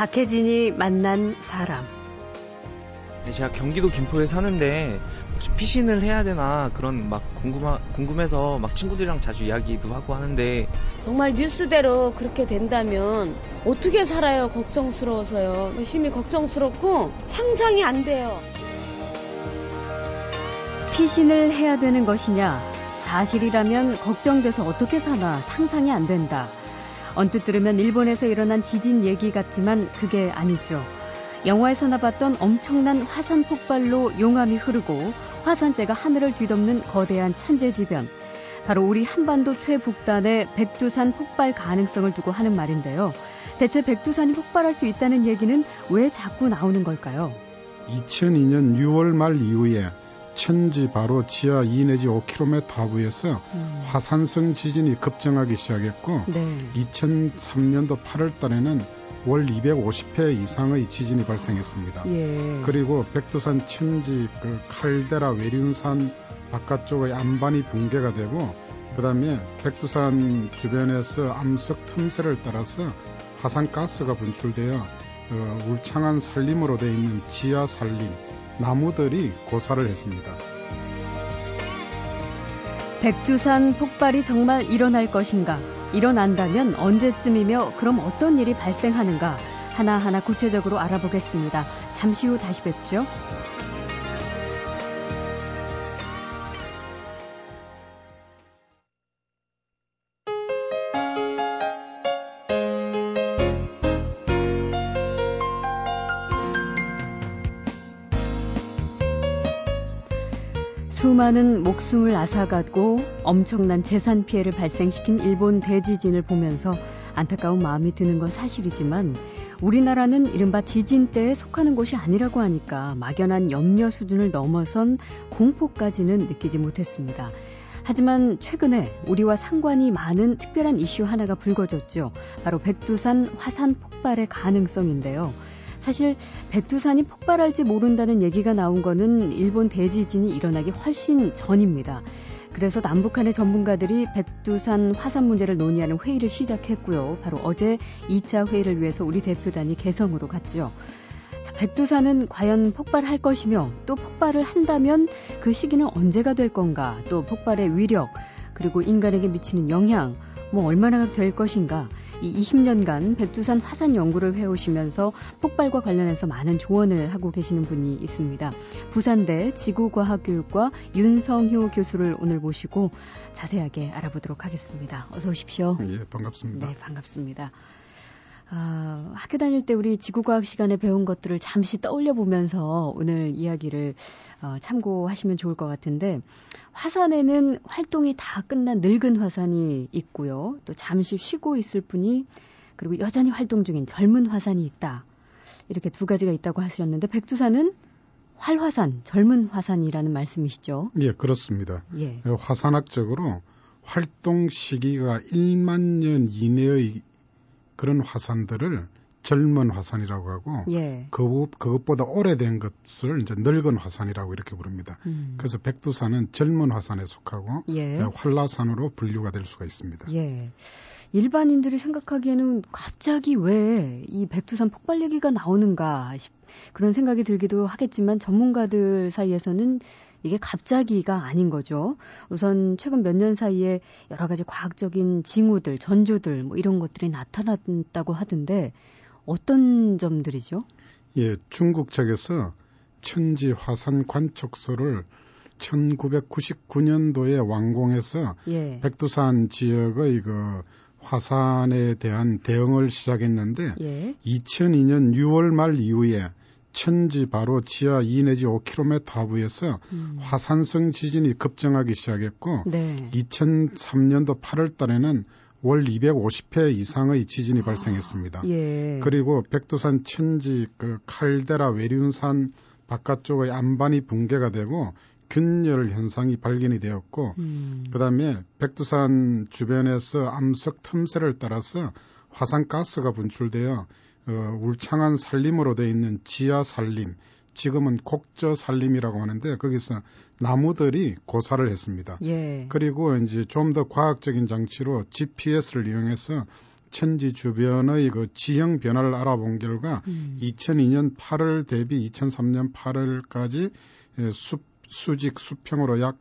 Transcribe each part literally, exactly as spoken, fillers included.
박혜진이 만난 사람. 제가 경기도 김포에 사는데 혹시 피신을 해야 되나 그런 막 궁금하, 궁금해서 막 친구들이랑 자주 이야기도 하고 하는데, 정말 뉴스대로 그렇게 된다면 어떻게 살아요? 걱정스러워서요. 심히 걱정스럽고 상상이 안 돼요. 피신을 해야 되는 것이냐, 사실이라면 걱정돼서 어떻게 사나 상상이 안 된다. 언뜻 들으면 일본에서 일어난 지진 얘기 같지만 그게 아니죠. 영화에서나 봤던 엄청난 화산 폭발로 용암이 흐르고 화산재가 하늘을 뒤덮는 거대한 천재지변. 바로 우리 한반도 최북단의 백두산 폭발 가능성을 두고 하는 말인데요. 대체 백두산이 폭발할 수 있다는 얘기는 왜 자꾸 나오는 걸까요? 이천이 년 유월 말 이후에 천지 바로 지하 이 내지 오 킬로미터 하부에서 음. 화산성 지진이 급증하기 시작했고, 네. 이천삼 년도 팔월 달에는 월 이백오십 회 이상의 지진이 발생했습니다. 예. 그리고 백두산 천지 그 칼데라 외륜산 바깥쪽의 암반이 붕괴가 되고, 그 다음에 백두산 주변에서 암석 틈새를 따라서 화산가스가 분출되어 어, 울창한 산림으로 되어 있는 지하 산림, 나무들이 고사를 했습니다. 백두산 폭발이 정말 일어날 것인가? 일어난다면 언제쯤이며 그럼 어떤 일이 발생하는가? 하나하나 구체적으로 알아보겠습니다. 잠시 후 다시 뵙죠. 수많은 목숨을 앗아갔고 엄청난 재산 피해를 발생시킨 일본 대지진을 보면서 안타까운 마음이 드는 건 사실이지만, 우리나라는 이른바 지진대에 속하는 곳이 아니라고 하니까 막연한 염려 수준을 넘어선 공포까지는 느끼지 못했습니다. 하지만 최근에 우리와 상관이 많은 특별한 이슈 하나가 불거졌죠. 바로 백두산 화산 폭발의 가능성인데요. 사실 백두산이 폭발할지 모른다는 얘기가 나온 거는 일본 대지진이 일어나기 훨씬 전입니다. 그래서 남북한의 전문가들이 백두산 화산 문제를 논의하는 회의를 시작했고요. 바로 어제 이 차 회의를 위해서 우리 대표단이 개성으로 갔죠. 자, 백두산은 과연 폭발할 것이며, 또 폭발을 한다면 그 시기는 언제가 될 건가, 또 폭발의 위력, 그리고 인간에게 미치는 영향, 뭐 얼마나 될 것인가. 이 이십 년간 백두산 화산 연구를 해오시면서 폭발과 관련해서 많은 조언을 하고 계시는 분이 있습니다. 부산대 지구과학교육과 윤성효 교수를 오늘 모시고 자세하게 알아보도록 하겠습니다. 어서 오십시오. 예, 반갑습니다. 네, 반갑습니다. 아, 학교 다닐 때 우리 지구과학 시간에 배운 것들을 잠시 떠올려 보면서 오늘 이야기를 어, 참고하시면 좋을 것 같은데, 화산에는 활동이 다 끝난 늙은 화산이 있고요. 또 잠시 쉬고 있을 뿐이, 그리고 여전히 활동 중인 젊은 화산이 있다. 이렇게 두 가지가 있다고 하셨는데, 백두산은 활화산, 젊은 화산이라는 말씀이시죠? 예, 그렇습니다. 예. 화산학적으로 활동 시기가 일만 년 이내의 그런 화산들을 젊은 화산이라고 하고, 예. 그, 그것보다 오래된 것을 이제 늙은 화산이라고 이렇게 부릅니다. 음. 그래서 백두산은 젊은 화산에 속하고, 예. 활화산으로 분류가 될 수가 있습니다. 예. 일반인들이 생각하기에는 갑자기 왜 이 백두산 폭발 얘기가 나오는가 싶, 그런 생각이 들기도 하겠지만, 전문가들 사이에서는 이게 갑자기가 아닌 거죠. 우선 최근 몇 년 사이에 여러 가지 과학적인 징후들, 전조들 뭐 이런 것들이 나타났다고 하던데 어떤 점들이죠? 예, 중국 측에서 천지 화산 관측소를 천구백구십구 년도에 완공해서, 예. 백두산 지역의 그 화산에 대한 대응을 시작했는데, 예. 이천이 년 유월 말 이후에 천지 바로 지하 이 내지 오 킬로미터 하부에서 음. 화산성 지진이 급증하기 시작했고, 네. 이천삼 년도 팔월 달에는 월 이백오십 회 이상의 지진이 아, 발생했습니다. 예. 그리고 백두산 천지 그 칼데라 외륜산 바깥쪽의 암반이 붕괴가 되고 균열 현상이 발견이 되었고, 음. 그다음에 백두산 주변에서 암석 틈새를 따라서 화산가스가 분출되어 어, 울창한 산림으로 되어 있는 지하 산림, 지금은 곡저 산림이라고 하는데 거기서 나무들이 고사를 했습니다. 예. 그리고 이제 좀 더 과학적인 장치로 지피에스를 이용해서 천지 주변의 그 지형 변화를 알아본 결과 음. 이천이 년 팔월 대비 이천삼 년 팔월까지 수, 수직 수평으로 약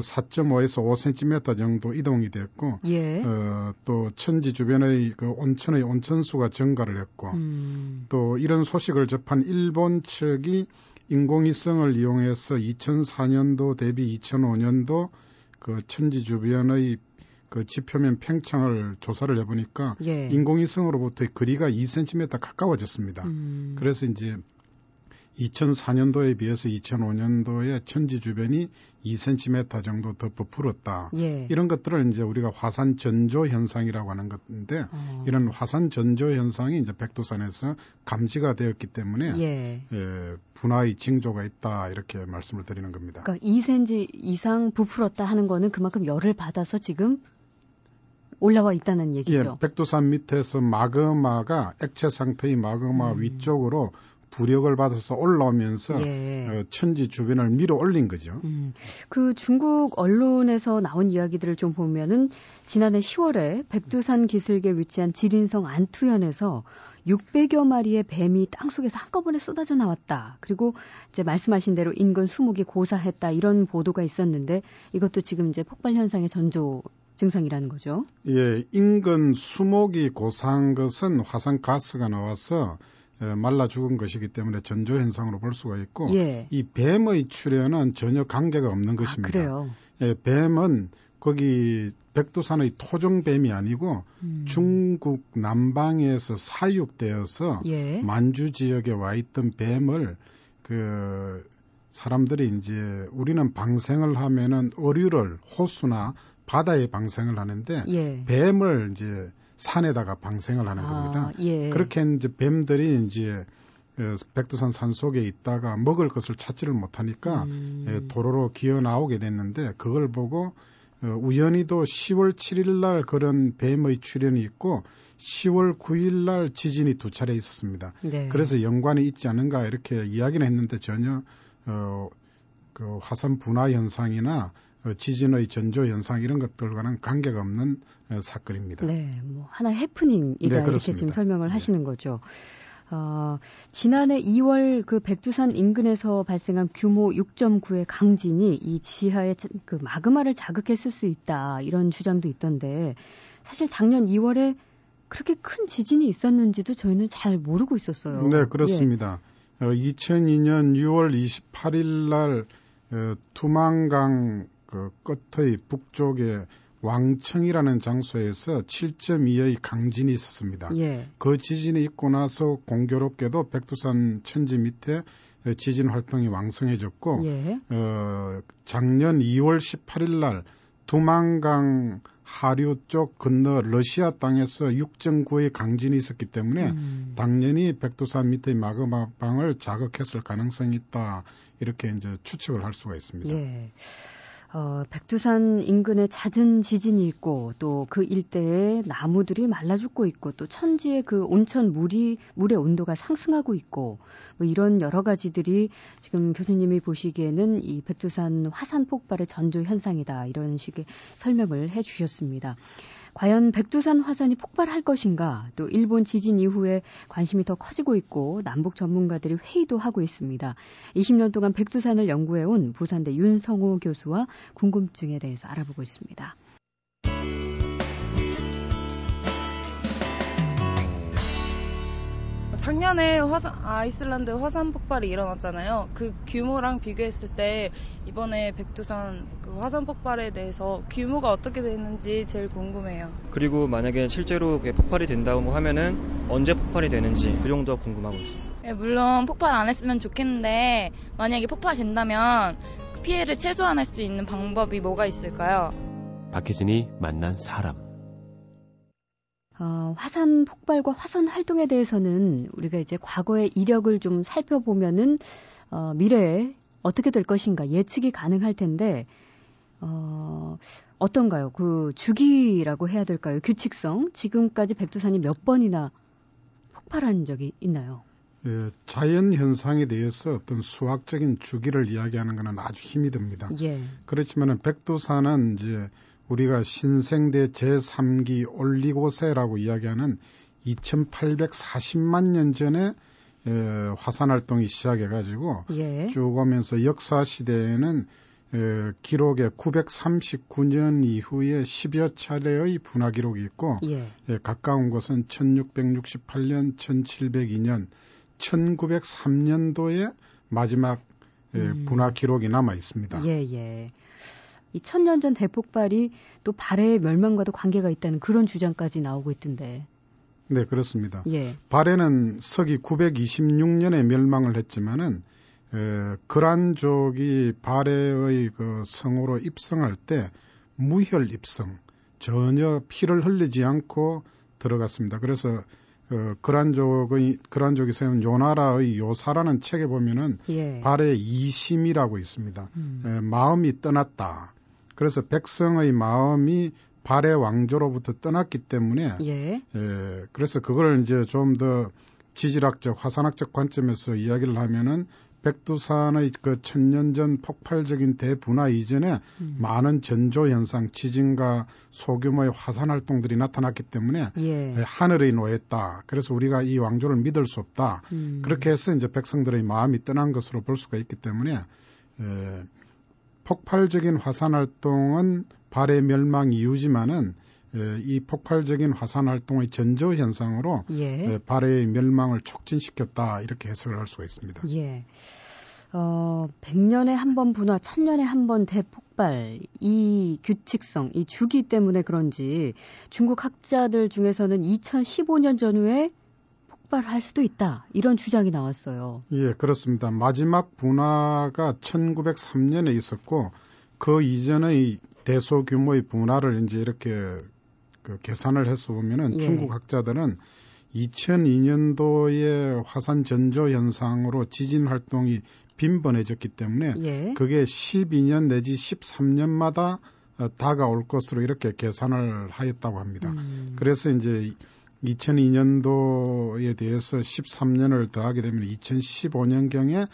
사 점 오에서 오 센티미터 정도 이동이 됐고 예. 어, 또 천지 주변의 그 온천의 온천수가 증가를 했고 음. 또 이런 소식을 접한 일본 측이 인공위성을 이용해서 이천사 년도 대비 이천오 년도 그 천지 주변의 그 지표면 팽창을 조사를 해보니까 예. 인공위성으로부터의 거리가 이 센티미터 가까워졌습니다. 음. 그래서 이제 이천사 년도에 비해서 이천오 년도에 천지 주변이 이 센티미터 정도 더 부풀었다. 예. 이런 것들을 이제 우리가 화산 전조 현상이라고 하는 것인데 어. 이런 화산 전조 현상이 이제 백두산에서 감지가 되었기 때문에 예. 예, 분화의 징조가 있다 이렇게 말씀을 드리는 겁니다. 그러니까 이 센티미터 이상 부풀었다 하는 거는 그만큼 열을 받아서 지금 올라와 있다는 얘기죠. 예, 백두산 밑에서 마그마가 액체 상태의 마그마 음. 위쪽으로 부력을 받아서 올라오면서 예. 천지 주변을 밀어 올린 거죠. 음, 그 중국 언론에서 나온 이야기들을 좀 보면은 지난해 시월에 백두산 기슭에 위치한 지린성 안투현에서 육백여 마리의 뱀이 땅속에서 한꺼번에 쏟아져 나왔다. 그리고 이제 말씀하신 대로 인근 수목이 고사했다. 이런 보도가 있었는데 이것도 지금 이제 폭발 현상의 전조 증상이라는 거죠. 예, 인근 수목이 고사한 것은 화산 가스가 나와서 말라 죽은 것이기 때문에 전조 현상으로 볼 수가 있고 예. 이 뱀의 출현은 전혀 관계가 없는 것입니다. 아, 그래요? 예, 뱀은 거기 백두산의 토종뱀이 아니고 음. 중국 남방에서 사육되어서 예. 만주 지역에 와 있던 뱀을 그 사람들이 이제 우리는 방생을 하면은 어류를 호수나 바다에 방생을 하는데 예. 뱀을 이제 산에다가 방생을 하는 겁니다. 아, 예. 그렇게 이제 뱀들이 이제 백두산 산 속에 있다가 먹을 것을 찾지를 못하니까 음. 도로로 기어 나오게 됐는데 그걸 보고 우연히도 시월 칠일 날 그런 뱀의 출현이 있고 시월 구일 날 지진이 두 차례 있었습니다. 네. 그래서 연관이 있지 않은가 이렇게 이야기는 했는데 전혀 어, 그 화산 분화 현상이나 지진의 전조 현상 이런 것들과는 관계가 없는 사건입니다. 네, 뭐 하나의 해프닝이다 네, 이렇게 지금 설명을 네. 하시는 거죠. 어, 지난해 이월 그 백두산 인근에서 발생한 규모 육 점 구의 강진이 이 지하의 그 마그마를 자극했을 수 있다 이런 주장도 있던데 사실 작년 이월에 그렇게 큰 지진이 있었는지도 저희는 잘 모르고 있었어요. 네, 그렇습니다. 예. 어, 이천이 년 유월 이십팔일 날 어, 투망강 그 끝의 북쪽에 왕청이라는 장소에서 칠 점 이의 강진이 있었습니다. 예. 그 지진이 있고 나서 공교롭게도 백두산 천지 밑에 지진 활동이 왕성해졌고 예. 어, 작년 이월 십팔일 날 두만강 하류 쪽 건너 러시아 땅에서 육 점 구의 강진이 있었기 때문에 음. 당연히 백두산 밑의 마그마 방을 자극했을 가능성이 있다 이렇게 이제 추측을 할 수가 있습니다. 예. 어, 백두산 인근에 잦은 지진이 있고 또 그 일대에 나무들이 말라 죽고 있고 또 천지의 그 온천 물이 물의 온도가 상승하고 있고 뭐 이런 여러 가지들이 지금 교수님이 보시기에는 이 백두산 화산 폭발의 전조 현상이다 이런 식의 설명을 해주셨습니다. 과연 백두산 화산이 폭발할 것인가 또 일본 지진 이후에 관심이 더 커지고 있고 남북 전문가들이 회의도 하고 있습니다. 이십 년 동안 백두산을 연구해온 부산대 윤성효 교수와 궁금증에 대해서 알아보고 있습니다. 작년에 화산, 아이슬란드 화산 폭발이 일어났잖아요. 그 규모랑 비교했을 때 이번에 백두산 그 화산 폭발에 대해서 규모가 어떻게 되는지 제일 궁금해요. 그리고 만약에 실제로 폭발이 된다고 하면은 언제 폭발이 되는지 그 정도 궁금하고 있어요. 네, 물론 폭발 안 했으면 좋겠는데 만약에 폭발된다면 피해를 최소화할 수 있는 방법이 뭐가 있을까요? 박혜진이 만난 사람. 어, 화산 폭발과 화산 활동에 대해서는 우리가 이제 과거의 이력을 좀 살펴보면은 어, 미래에 어떻게 될 것인가 예측이 가능할 텐데 어, 어떤가요? 그 주기라고 해야 될까요? 규칙성? 지금까지 백두산이 몇 번이나 폭발한 적이 있나요? 예, 자연 현상에 대해서 어떤 수학적인 주기를 이야기하는 것은 아주 힘이 듭니다. 예. 그렇지만은 백두산은 이제 우리가 신생대 제삼기 올리고세라고 이야기하는 이천팔백사십만 년 전에 에, 화산활동이 시작해가지고 예. 쭉 오면서 역사시대에는 에, 기록에 구백삼십구 년 이후에 십여 차례의 분화 기록이 있고 예. 에, 가까운 곳은 천육백육십팔 년, 천칠백이 년, 천구백삼 년도에 마지막 에, 음. 분화 기록이 남아 있습니다. 예, 예. 이 천 년 전 대폭발이 또 발해의 멸망과도 관계가 있다는 그런 주장까지 나오고 있던데. 네, 그렇습니다. 예. 발해는 서기 구백이십육 년에 멸망을 했지만은 에, 그란족이 발해의 그 성으로 입성할 때 무혈 입성, 전혀 피를 흘리지 않고 들어갔습니다. 그래서 어, 그란족의 그란족이 세운 요나라의 요사라는 책에 보면은 예. 발해 이심이라고 있습니다. 음. 에, 마음이 떠났다. 그래서 백성의 마음이 발해 왕조로부터 떠났기 때문에 예. 예, 그래서 그걸 이제 좀 더 지질학적, 화산학적 관점에서 이야기를 하면은 백두산의 그 천년 전 폭발적인 대분화 이전에 음. 많은 전조 현상, 지진과 소규모의 화산 활동들이 나타났기 때문에 예. 하늘이 놓였다. 그래서 우리가 이 왕조를 믿을 수 없다. 음. 그렇게 해서 이제 백성들의 마음이 떠난 것으로 볼 수가 있기 때문에 예, 폭발적인 화산 활동은 발해 멸망 이유지만은 에, 이 폭발적인 화산 활동의 전조 현상으로 예. 에, 발해의 멸망을 촉진시켰다 이렇게 해석을 할 수가 있습니다. 예. 어, 백 년에 한 번 분화, 천 년에 한 번 대폭발, 이 규칙성, 이 주기 때문에 그런지 중국 학자들 중에서는 이천십오 년 전후에 폭발할 수도 있다 이런 주장이 나왔어요. 예, 그렇습니다. 마지막 분화가 천구백삼 년에 있었고 그 이전의 대소규모의 분화를 이제 이렇게 그 계산을 해서 보면은 예. 중국 학자들은 이천이 년도에 화산 전조 현상으로 지진 활동이 빈번해졌기 때문에 예. 그게 십이 년 내지 십삼 년마다 다가올 것으로 이렇게 계산을 하였다고 합니다. 음. 그래서 이제 이천이 년도에 대해서 십삼 년을 더하게 되면 이천십오 년경에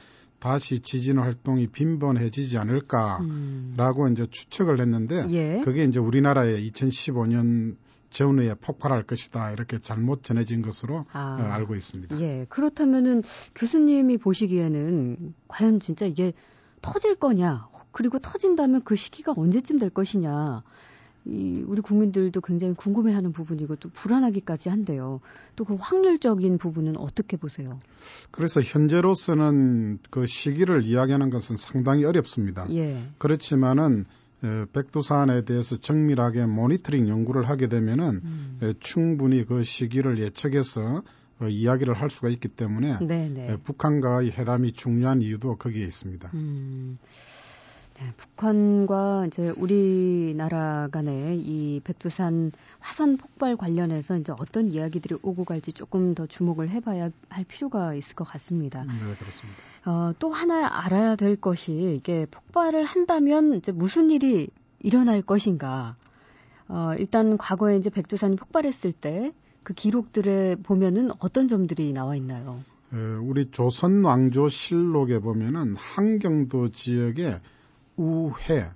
다시 지진 활동이 빈번해지지 않을까라고 음. 이제 추측을 했는데 예. 그게 이제 우리나라에 이천십오 년 전후에 폭발할 것이다 이렇게 잘못 전해진 것으로 아. 어, 알고 있습니다. 예, 그렇다면은 교수님이 보시기에는 과연 진짜 이게 터질 거냐? 그리고 터진다면 그 시기가 언제쯤 될 것이냐? 이 우리 국민들도 굉장히 궁금해하는 부분이고 또 불안하기까지 한데요. 또 그 확률적인 부분은 어떻게 보세요? 그래서 현재로서는 그 시기를 이야기하는 것은 상당히 어렵습니다. 예. 그렇지만은 백두산에 대해서 정밀하게 모니터링 연구를 하게 되면은 음. 충분히 그 시기를 예측해서 이야기를 할 수가 있기 때문에 네네. 북한과의 회담이 중요한 이유도 거기에 있습니다. 음. 네, 북한과 이제 우리나라 간의 이 백두산 화산 폭발 관련해서 이제 어떤 이야기들이 오고 갈지 조금 더 주목을 해봐야 할 필요가 있을 것 같습니다. 네, 그렇습니다. 어, 또 하나 알아야 될 것이 이게 폭발을 한다면 이제 무슨 일이 일어날 것인가. 어, 일단 과거에 이제 백두산이 폭발했을 때 그 기록들에 보면은 어떤 점들이 나와 있나요? 에, 우리 조선 왕조 실록에 보면은 함경도 지역에 우회,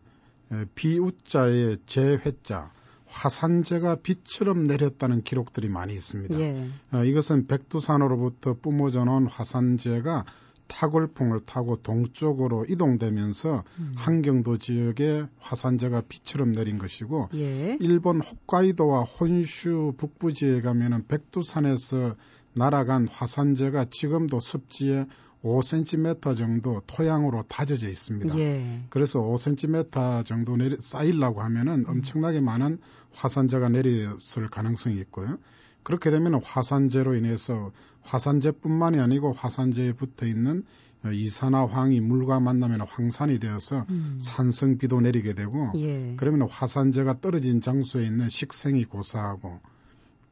비우자의 재회자, 화산재가 비처럼 내렸다는 기록들이 많이 있습니다. 예. 이것은 백두산으로부터 뿜어져 나온 화산재가 타골풍을 타고 동쪽으로 이동되면서 음. 한경도 지역에 화산재가 비처럼 내린 것이고 예. 일본 홋카이도와 혼슈 북부지에 가면은 백두산에서 날아간 화산재가 지금도 습지에 오 센티미터 정도 토양으로 다져져 있습니다. 예. 그래서 오 센티미터 정도 내리, 쌓이려고 하면은 엄청나게 많은 화산재가 내렸을 가능성이 있고요. 그렇게 되면 화산재로 인해서 화산재뿐만이 아니고 화산재에 붙어있는 이산화 황이 물과 만나면 황산이 되어서 음. 산성비도 내리게 되고 예. 그러면 화산재가 떨어진 장소에 있는 식생이 고사하고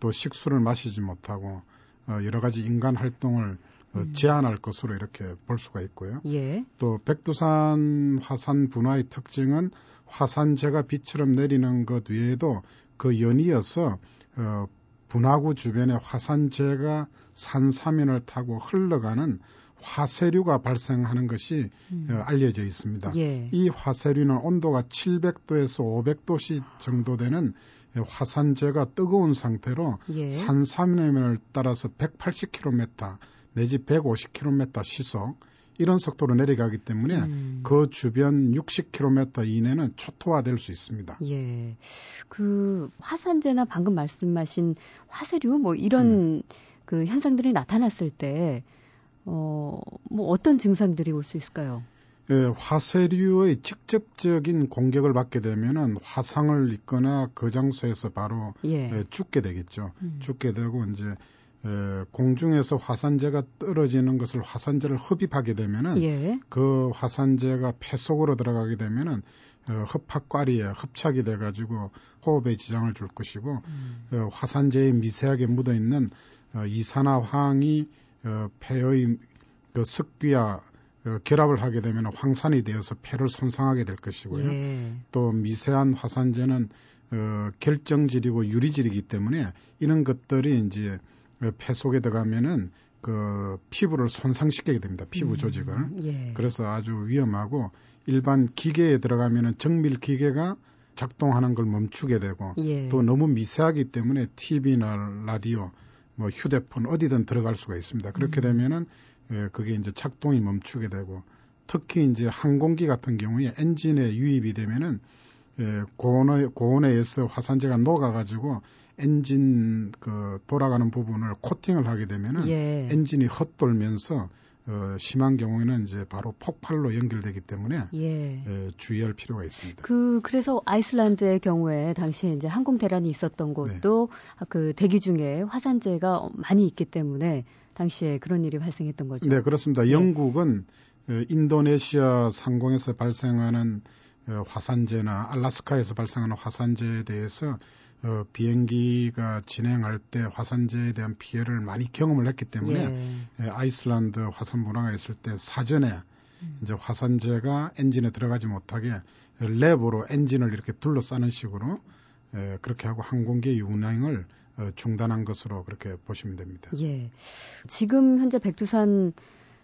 또 식수를 마시지 못하고 여러 가지 인간 활동을 어, 제한할 것으로 이렇게 볼 수가 있고요. 예. 또 백두산 화산 분화의 특징은 화산재가 비처럼 내리는 것 외에도 그 연이어서 어, 분화구 주변의 화산재가 산사면을 타고 흘러가는 화쇄류가 발생하는 것이 음. 알려져 있습니다. 예. 이 화쇄류는 온도가 칠백 도에서 오백 도씨 정도 되는 화산재가 뜨거운 상태로 예. 산사면을 따라서 백팔십 킬로미터 내지 백오십 킬로미터 시속 이런 속도로 내려가기 때문에 음. 그 주변 육십 킬로미터 이내는 초토화될 수 있습니다. 예, 그 화산재나 방금 말씀하신 화쇄류 뭐 이런 음. 그 현상들이 나타났을 때 어, 뭐 어떤 증상들이 올 수 있을까요? 예, 화쇄류의 직접적인 공격을 받게 되면은 화상을 입거나 그 장소에서 바로 예. 예, 죽게 되겠죠. 음. 죽게 되고 이제. 에, 공중에서 화산재가 떨어지는 것을 화산재를 흡입하게 되면은 예. 그 화산재가 폐 속으로 들어가게 되면은 어, 흡합과리에 흡착이 돼가지고 호흡에 지장을 줄 것이고 음. 어, 화산재에 미세하게 묻어있는 어, 이산화황이 어, 폐의 그 석귀와 어, 결합을 하게 되면 황산이 되어서 폐를 손상하게 될 것이고요. 예. 또 미세한 화산재는 어, 결정질이고 유리질이기 때문에 이런 것들이 이제 폐 속에 들어가면은 그 피부를 손상시키게 됩니다. 피부 조직을. 음, 예. 그래서 아주 위험하고 일반 기계에 들어가면은 정밀 기계가 작동하는 걸 멈추게 되고 예. 또 너무 미세하기 때문에 티비나 라디오, 뭐 휴대폰 어디든 들어갈 수가 있습니다. 그렇게 음. 되면은 예, 그게 이제 작동이 멈추게 되고 특히 이제 항공기 같은 경우에 엔진에 유입이 되면은 예, 고온에, 고온에 의해서 화산재가 녹아가지고 엔진 그 돌아가는 부분을 코팅을 하게 되면은 예. 엔진이 헛돌면서 어, 심한 경우에는 이제 바로 폭발로 연결되기 때문에 예. 예, 주의할 필요가 있습니다. 그 그래서 아이슬란드의 경우에 당시에 이제 항공 대란이 있었던 곳도 네. 그 대기 중에 화산재가 많이 있기 때문에 당시에 그런 일이 발생했던 거죠. 네, 그렇습니다. 영국은 예. 인도네시아 상공에서 발생하는 화산재나 알라스카에서 발생하는 화산재에 대해서 어, 비행기가 진행할 때 화산재에 대한 피해를 많이 경험을 했기 때문에 예. 아이슬란드 화산 분화가 있을 때 사전에 음. 이제 화산재가 엔진에 들어가지 못하게 랩으로 엔진을 이렇게 둘러싸는 식으로 에, 그렇게 하고 항공기의 운항을 어, 중단한 것으로 그렇게 보시면 됩니다. 예, 지금 현재 백두산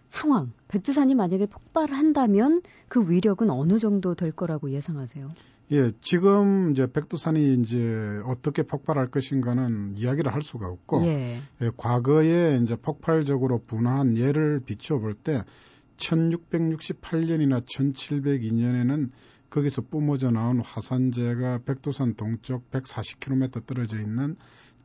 상황, 백두산이 만약에 폭발한다면 그 위력은 어느 정도 될 거라고 예상하세요? 예, 지금 이제 백두산이 이제 어떻게 폭발할 것인가는 이야기를 할 수가 없고, 예. 예, 과거에 이제 폭발적으로 분화한 예를 비추어 볼 때, 천육백육십팔 년이나 천칠백이 년에는 거기서 뿜어져 나온 화산재가 백두산 동쪽 백사십 킬로미터 떨어져 있는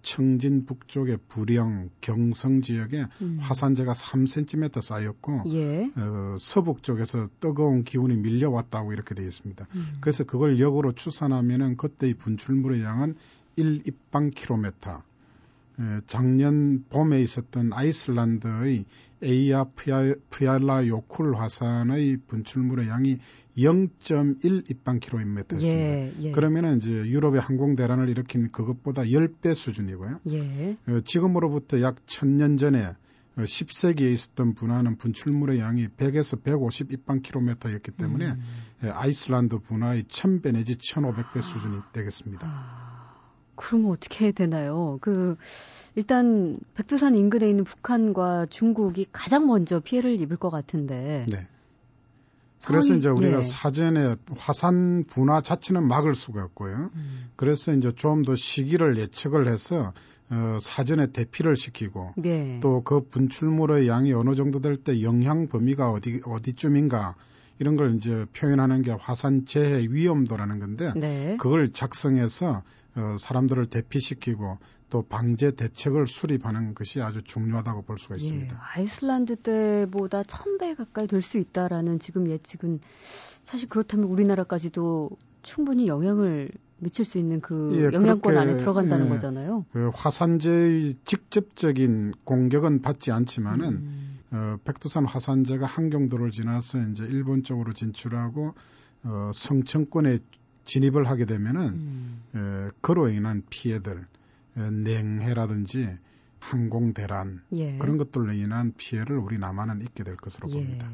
청진 북쪽의 부령, 경성 지역에 음. 화산재가 삼 센티미터 쌓였고 예. 어, 서북 쪽에서 뜨거운 기운이 밀려왔다고 이렇게 되어 있습니다. 음. 그래서 그걸 역으로 추산하면은 그때의 분출물의 양은 일 입방킬로미터. 에, 작년 봄에 있었던 아이슬란드의 에이아프얄라 요쿨 화산의 분출물의 양이 영 점 일 입방킬로미터였습니다. 예, 예. 그러면은 이제 유럽의 항공 대란을 일으킨 그것보다 십 배 수준이고요. 예. 어, 지금으로부터 약 천 년 전에 십 세기에 있었던 분화는 분출물의 양이 백에서 백오십 입방킬로미터였기 때문에 음. 에, 아이슬란드 분화의 천 배 내지 천오백 배 아. 수준이 되겠습니다. 아. 그럼 어떻게 해야 되나요? 그 일단 백두산 인근에 있는 북한과 중국이 가장 먼저 피해를 입을 것 같은데. 네. 상황이, 그래서 이제 우리가 예. 사전에 화산 분화 자체는 막을 수가 없고요. 음. 그래서 이제 좀 더 시기를 예측을 해서 어, 사전에 대피를 시키고 예. 또 그 분출물의 양이 어느 정도 될 때 영향 범위가 어디 어디쯤인가. 이런 걸 이제 표현하는 게 화산 재해 위험도라는 건데 네. 그걸 작성해서 어, 사람들을 대피시키고 또 방제 대책을 수립하는 것이 아주 중요하다고 볼 수가 있습니다. 예, 아이슬란드 때보다 천 배 가까이 될 수 있다라는 지금 예측은 사실 그렇다면 우리나라까지도 충분히 영향을 미칠 수 있는 그 예, 영향권 그렇게, 안에 들어간다는 예, 거잖아요. 그 화산재의 직접적인 공격은 받지 않지만은 음. 어, 백두산 화산재가 한경도를 지나서 이제 일본 쪽으로 진출하고 어, 성층권에 진입을 하게 되면은 음. 에, 그로 인한 피해들, 에, 냉해라든지 항공 대란 예. 그런 것들로 인한 피해를 우리 남한은 입게 될 것으로 예. 봅니다.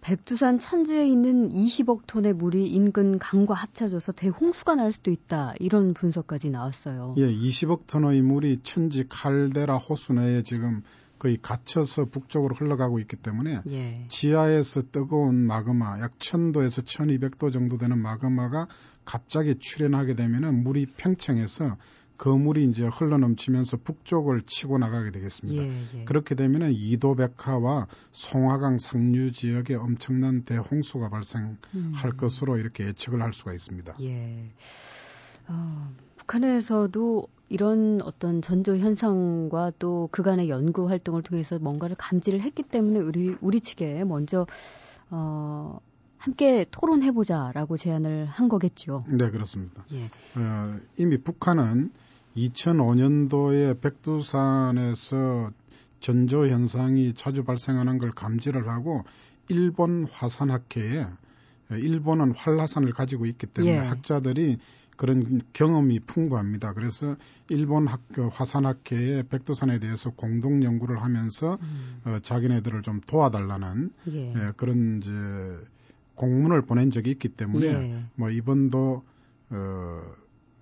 백두산 천지에 있는 이십억 톤의 물이 인근 강과 합쳐져서 대홍수가 날 수도 있다. 이런 분석까지 나왔어요. 예, 이십억 톤의 물이 천지 칼데라 호수 내에 지금 거의 갇혀서 북쪽으로 흘러가고 있기 때문에 예. 지하에서 뜨거운 마그마, 약 천 도에서 천이백 도 정도 되는 마그마가 갑자기 출현하게 되면 물이 팽창해서 그 물이 이제 흘러넘치면서 북쪽을 치고 나가게 되겠습니다. 예, 예. 그렇게 되면 이도백하와 송화강 상류 지역에 엄청난 대홍수가 발생할 음. 것으로 이렇게 예측을 할 수가 있습니다. 예. 어, 북한에서도 이런 어떤 전조 현상과 또 그간의 연구 활동을 통해서 뭔가를 감지를 했기 때문에 우리 우리 측에 먼저 어. 함께 토론해보자라고 제안을 한 거겠죠. 네, 그렇습니다. 예. 어, 이미 북한은 이천오 년도에 백두산에서 전조 현상이 자주 발생하는 걸 감지를 하고 일본 화산학회에 일본은 활화산을 가지고 있기 때문에 예. 학자들이 그런 경험이 풍부합니다. 그래서 일본 학교 화산학회에 백두산에 대해서 공동 연구를 하면서 음. 어, 자기네들을 좀 도와달라는 예. 예, 그런 이제 공문을 보낸 적이 있기 때문에 예. 뭐 이번도 어,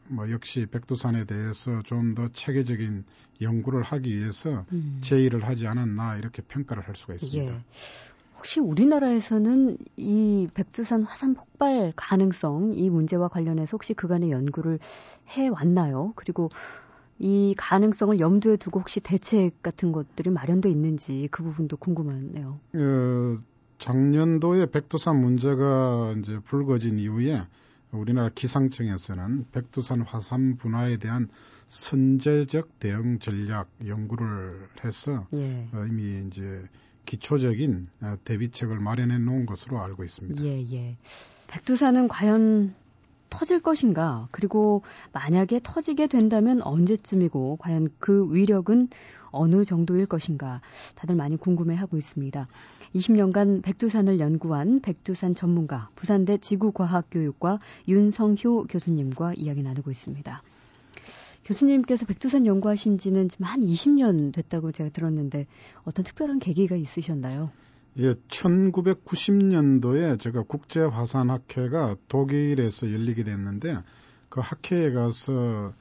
뭐 역시 백두산에 대해서 좀 더 체계적인 연구를 하기 위해서 음. 제의를 하지 않았나 이렇게 평가를 할 수가 있습니다. 예. 혹시 우리나라에서는 이 백두산 화산 폭발 가능성 이 문제와 관련해서 혹시 그간의 연구를 해왔나요? 그리고 이 가능성을 염두에 두고 혹시 대책 같은 것들이 마련돼 있는지 그 부분도 궁금하네요. 어, 작년도에 백두산 문제가 이제 불거진 이후에 우리나라 기상청에서는 백두산 화산 분화에 대한 선제적 대응 전략 연구를 해서 예. 어, 이미 이제 기초적인 대비책을 마련해 놓은 것으로 알고 있습니다. 예, 예. 백두산은 과연 터질 것인가? 그리고 만약에 터지게 된다면 언제쯤이고 과연 그 위력은 어느 정도일 것인가? 다들 많이 궁금해하고 있습니다. 이십 년간 백두산을 연구한 백두산 전문가, 부산대 지구과학교육과 윤성효 교수님과 이야기 나누고 있습니다. 교수님께서 백두산 연구하신 지는 지금 한 이십 년 됐다고 제가 들었는데 어떤 특별한 계기가 있으셨나요? 예, 천구백구십 년도에 제가 국제화산학회가 독일에서 열리게 됐는데 그 학회에 가서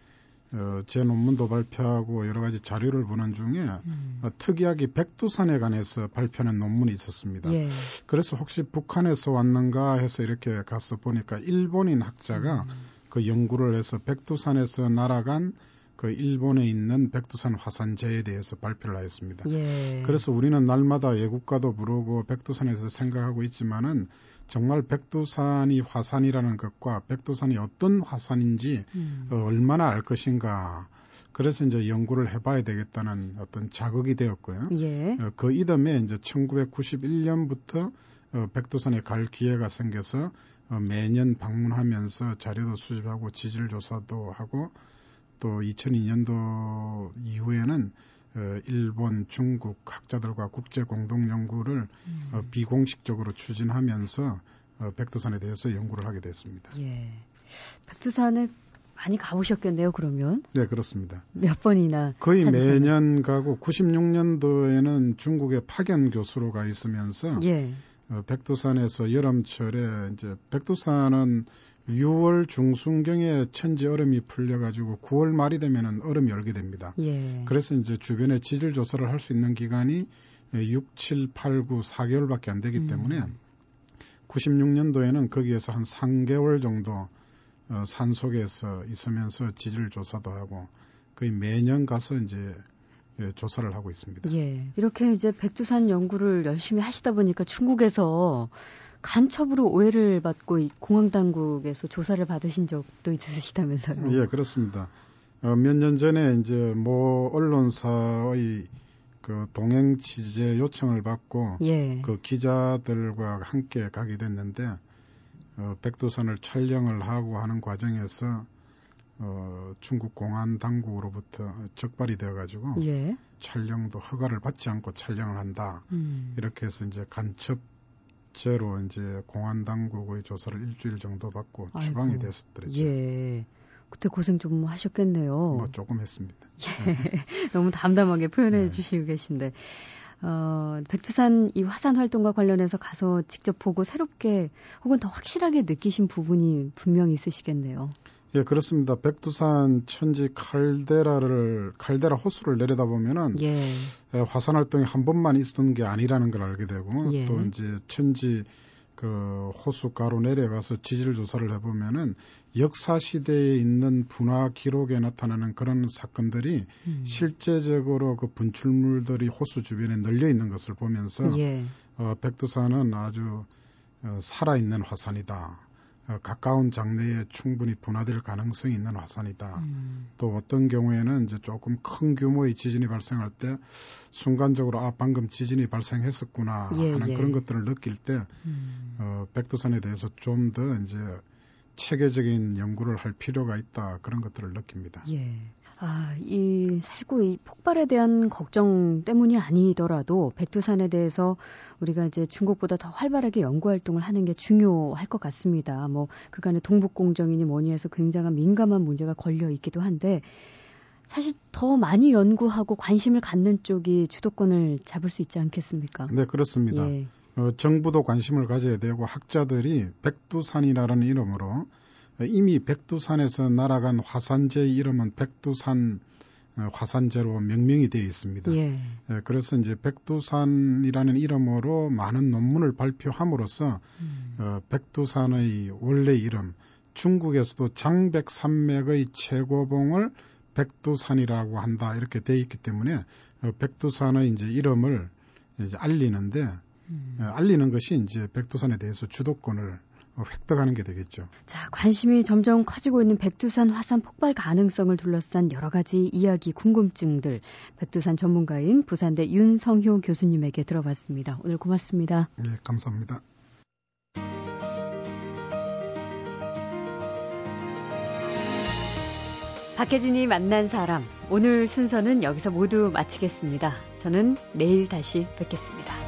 어, 제 논문도 발표하고 여러 가지 자료를 보는 중에 음. 어, 특이하게 백두산에 관해서 발표하는 논문이 있었습니다. 예. 그래서 혹시 북한에서 왔는가 해서 이렇게 가서 보니까 일본인 학자가 음. 그 연구를 해서 백두산에서 날아간 그 일본에 있는 백두산 화산재에 대해서 발표를 하였습니다. 예. 그래서 우리는 날마다 애국가도 부르고 백두산에서 생각하고 있지만은 정말 백두산이 화산이라는 것과 백두산이 어떤 화산인지 음. 어, 얼마나 알 것인가. 그래서 이제 연구를 해봐야 되겠다는 어떤 자극이 되었고요. 예. 어, 그 이듬해 이제 천구백구십일 년부터 어, 백두산에 갈 기회가 생겨서 어, 매년 방문하면서 자료도 수집하고 지질 조사도 하고. 또 이천이 년도 이후에는 일본, 중국 학자들과 국제 공동 연구를 음. 비공식적으로 추진하면서 백두산에 대해서 연구를 하게 됐습니다. 예, 백두산에 많이 가보셨겠네요, 그러면? 네, 그렇습니다. 몇 번이나? 거의 찾으셨나요? 매년 가고 구십육 년도에는 중국의 파견 교수로 가 있으면서 예. 백두산에서 여름철에 이제 백두산은 유월 중순경에 천지 얼음이 풀려가지고 구월 말이 되면은 얼음이 열게 됩니다. 예. 그래서 이제 주변에 지질 조사를 할 수 있는 기간이 육, 칠, 팔, 구, 사 개월밖에 안 되기 음. 때문에 구십육 년도에는 거기에서 한 삼 개월 정도 산 속에서 있으면서 지질 조사도 하고 거의 매년 가서 이제 예, 조사를 하고 있습니다. 예, 이렇게 이제 백두산 연구를 열심히 하시다 보니까 중국에서 간첩으로 오해를 받고 공항 당국에서 조사를 받으신 적도 있으시다면서요? 예, 그렇습니다. 어, 몇 년 전에 이제 모 언론사의 그 동행 취재 요청을 받고 예. 그 기자들과 함께 가게 됐는데 어, 백두산을 촬영을 하고 하는 과정에서 어, 중국 공안 당국으로부터 적발이 되어가지고 예. 촬영도 허가를 받지 않고 촬영을 한다. 음. 이렇게 해서 이제 간첩죄로 이제 공안 당국의 조사를 일주일 정도 받고 아이고. 추방이 됐었더랬죠. 예. 그때 고생 좀 하셨겠네요. 뭐 조금 했습니다. 예. 너무 담담하게 표현해 네. 주시고 계신데 어, 백두산 이 화산 활동과 관련해서 가서 직접 보고 새롭게 혹은 더 확실하게 느끼신 부분이 분명히 있으시겠네요. 예, 그렇습니다. 백두산 천지 칼데라를 칼데라 호수를 내려다보면은 예. 예, 화산 활동이 한 번만 있었던 게 아니라는 걸 알게 되고 예. 또 이제 천지 그 호수가로 내려가서 지질 조사를 해보면은 역사 시대에 있는 분화 기록에 나타나는 그런 사건들이 음. 실제적으로 그 분출물들이 호수 주변에 널려 있는 것을 보면서 예. 어, 백두산은 아주 어, 살아있는 화산이다. 어, 가까운 장래에 충분히 분화될 가능성이 있는 화산이다. 음. 또 어떤 경우에는 이제 조금 큰 규모의 지진이 발생할 때 순간적으로 아 방금 지진이 발생했었구나 예, 하는 예. 그런 것들을 느낄 때 음. 어, 백두산에 대해서 좀 더 이제 체계적인 연구를 할 필요가 있다 그런 것들을 느낍니다. 예. 아, 이 사실 꼭 이 폭발에 대한 걱정 때문이 아니더라도 백두산에 대해서 우리가 이제 중국보다 더 활발하게 연구 활동을 하는 게 중요할 것 같습니다. 뭐 그간의 동북 공정이니 뭐니 해서 굉장한 민감한 문제가 걸려 있기도 한데 사실 더 많이 연구하고 관심을 갖는 쪽이 주도권을 잡을 수 있지 않겠습니까? 네, 그렇습니다. 예. 어, 정부도 관심을 가져야 되고 학자들이 백두산이라는 이름으로 이미 백두산에서 날아간 화산재의 이름은 백두산 화산재로 명명이 되어 있습니다. 예. 그래서 이제 백두산이라는 이름으로 많은 논문을 발표함으로써 음. 어, 백두산의 원래 이름, 중국에서도 장백산맥의 최고봉을 백두산이라고 한다 이렇게 되어 있기 때문에 어, 백두산의 이제 이름을 이제 알리는데 음. 어, 알리는 것이 이제 백두산에 대해서 주도권을 획득하는 게 되겠죠. 자, 관심이 점점 커지고 있는 백두산 화산 폭발 가능성을 둘러싼 여러 가지 이야기, 궁금증들 백두산 전문가인 부산대 윤성효 교수님에게 들어봤습니다. 오늘 고맙습니다. 네, 감사합니다. 박혜진이 만난 사람 오늘 순서는 여기서 모두 마치겠습니다. 저는 내일 다시 뵙겠습니다.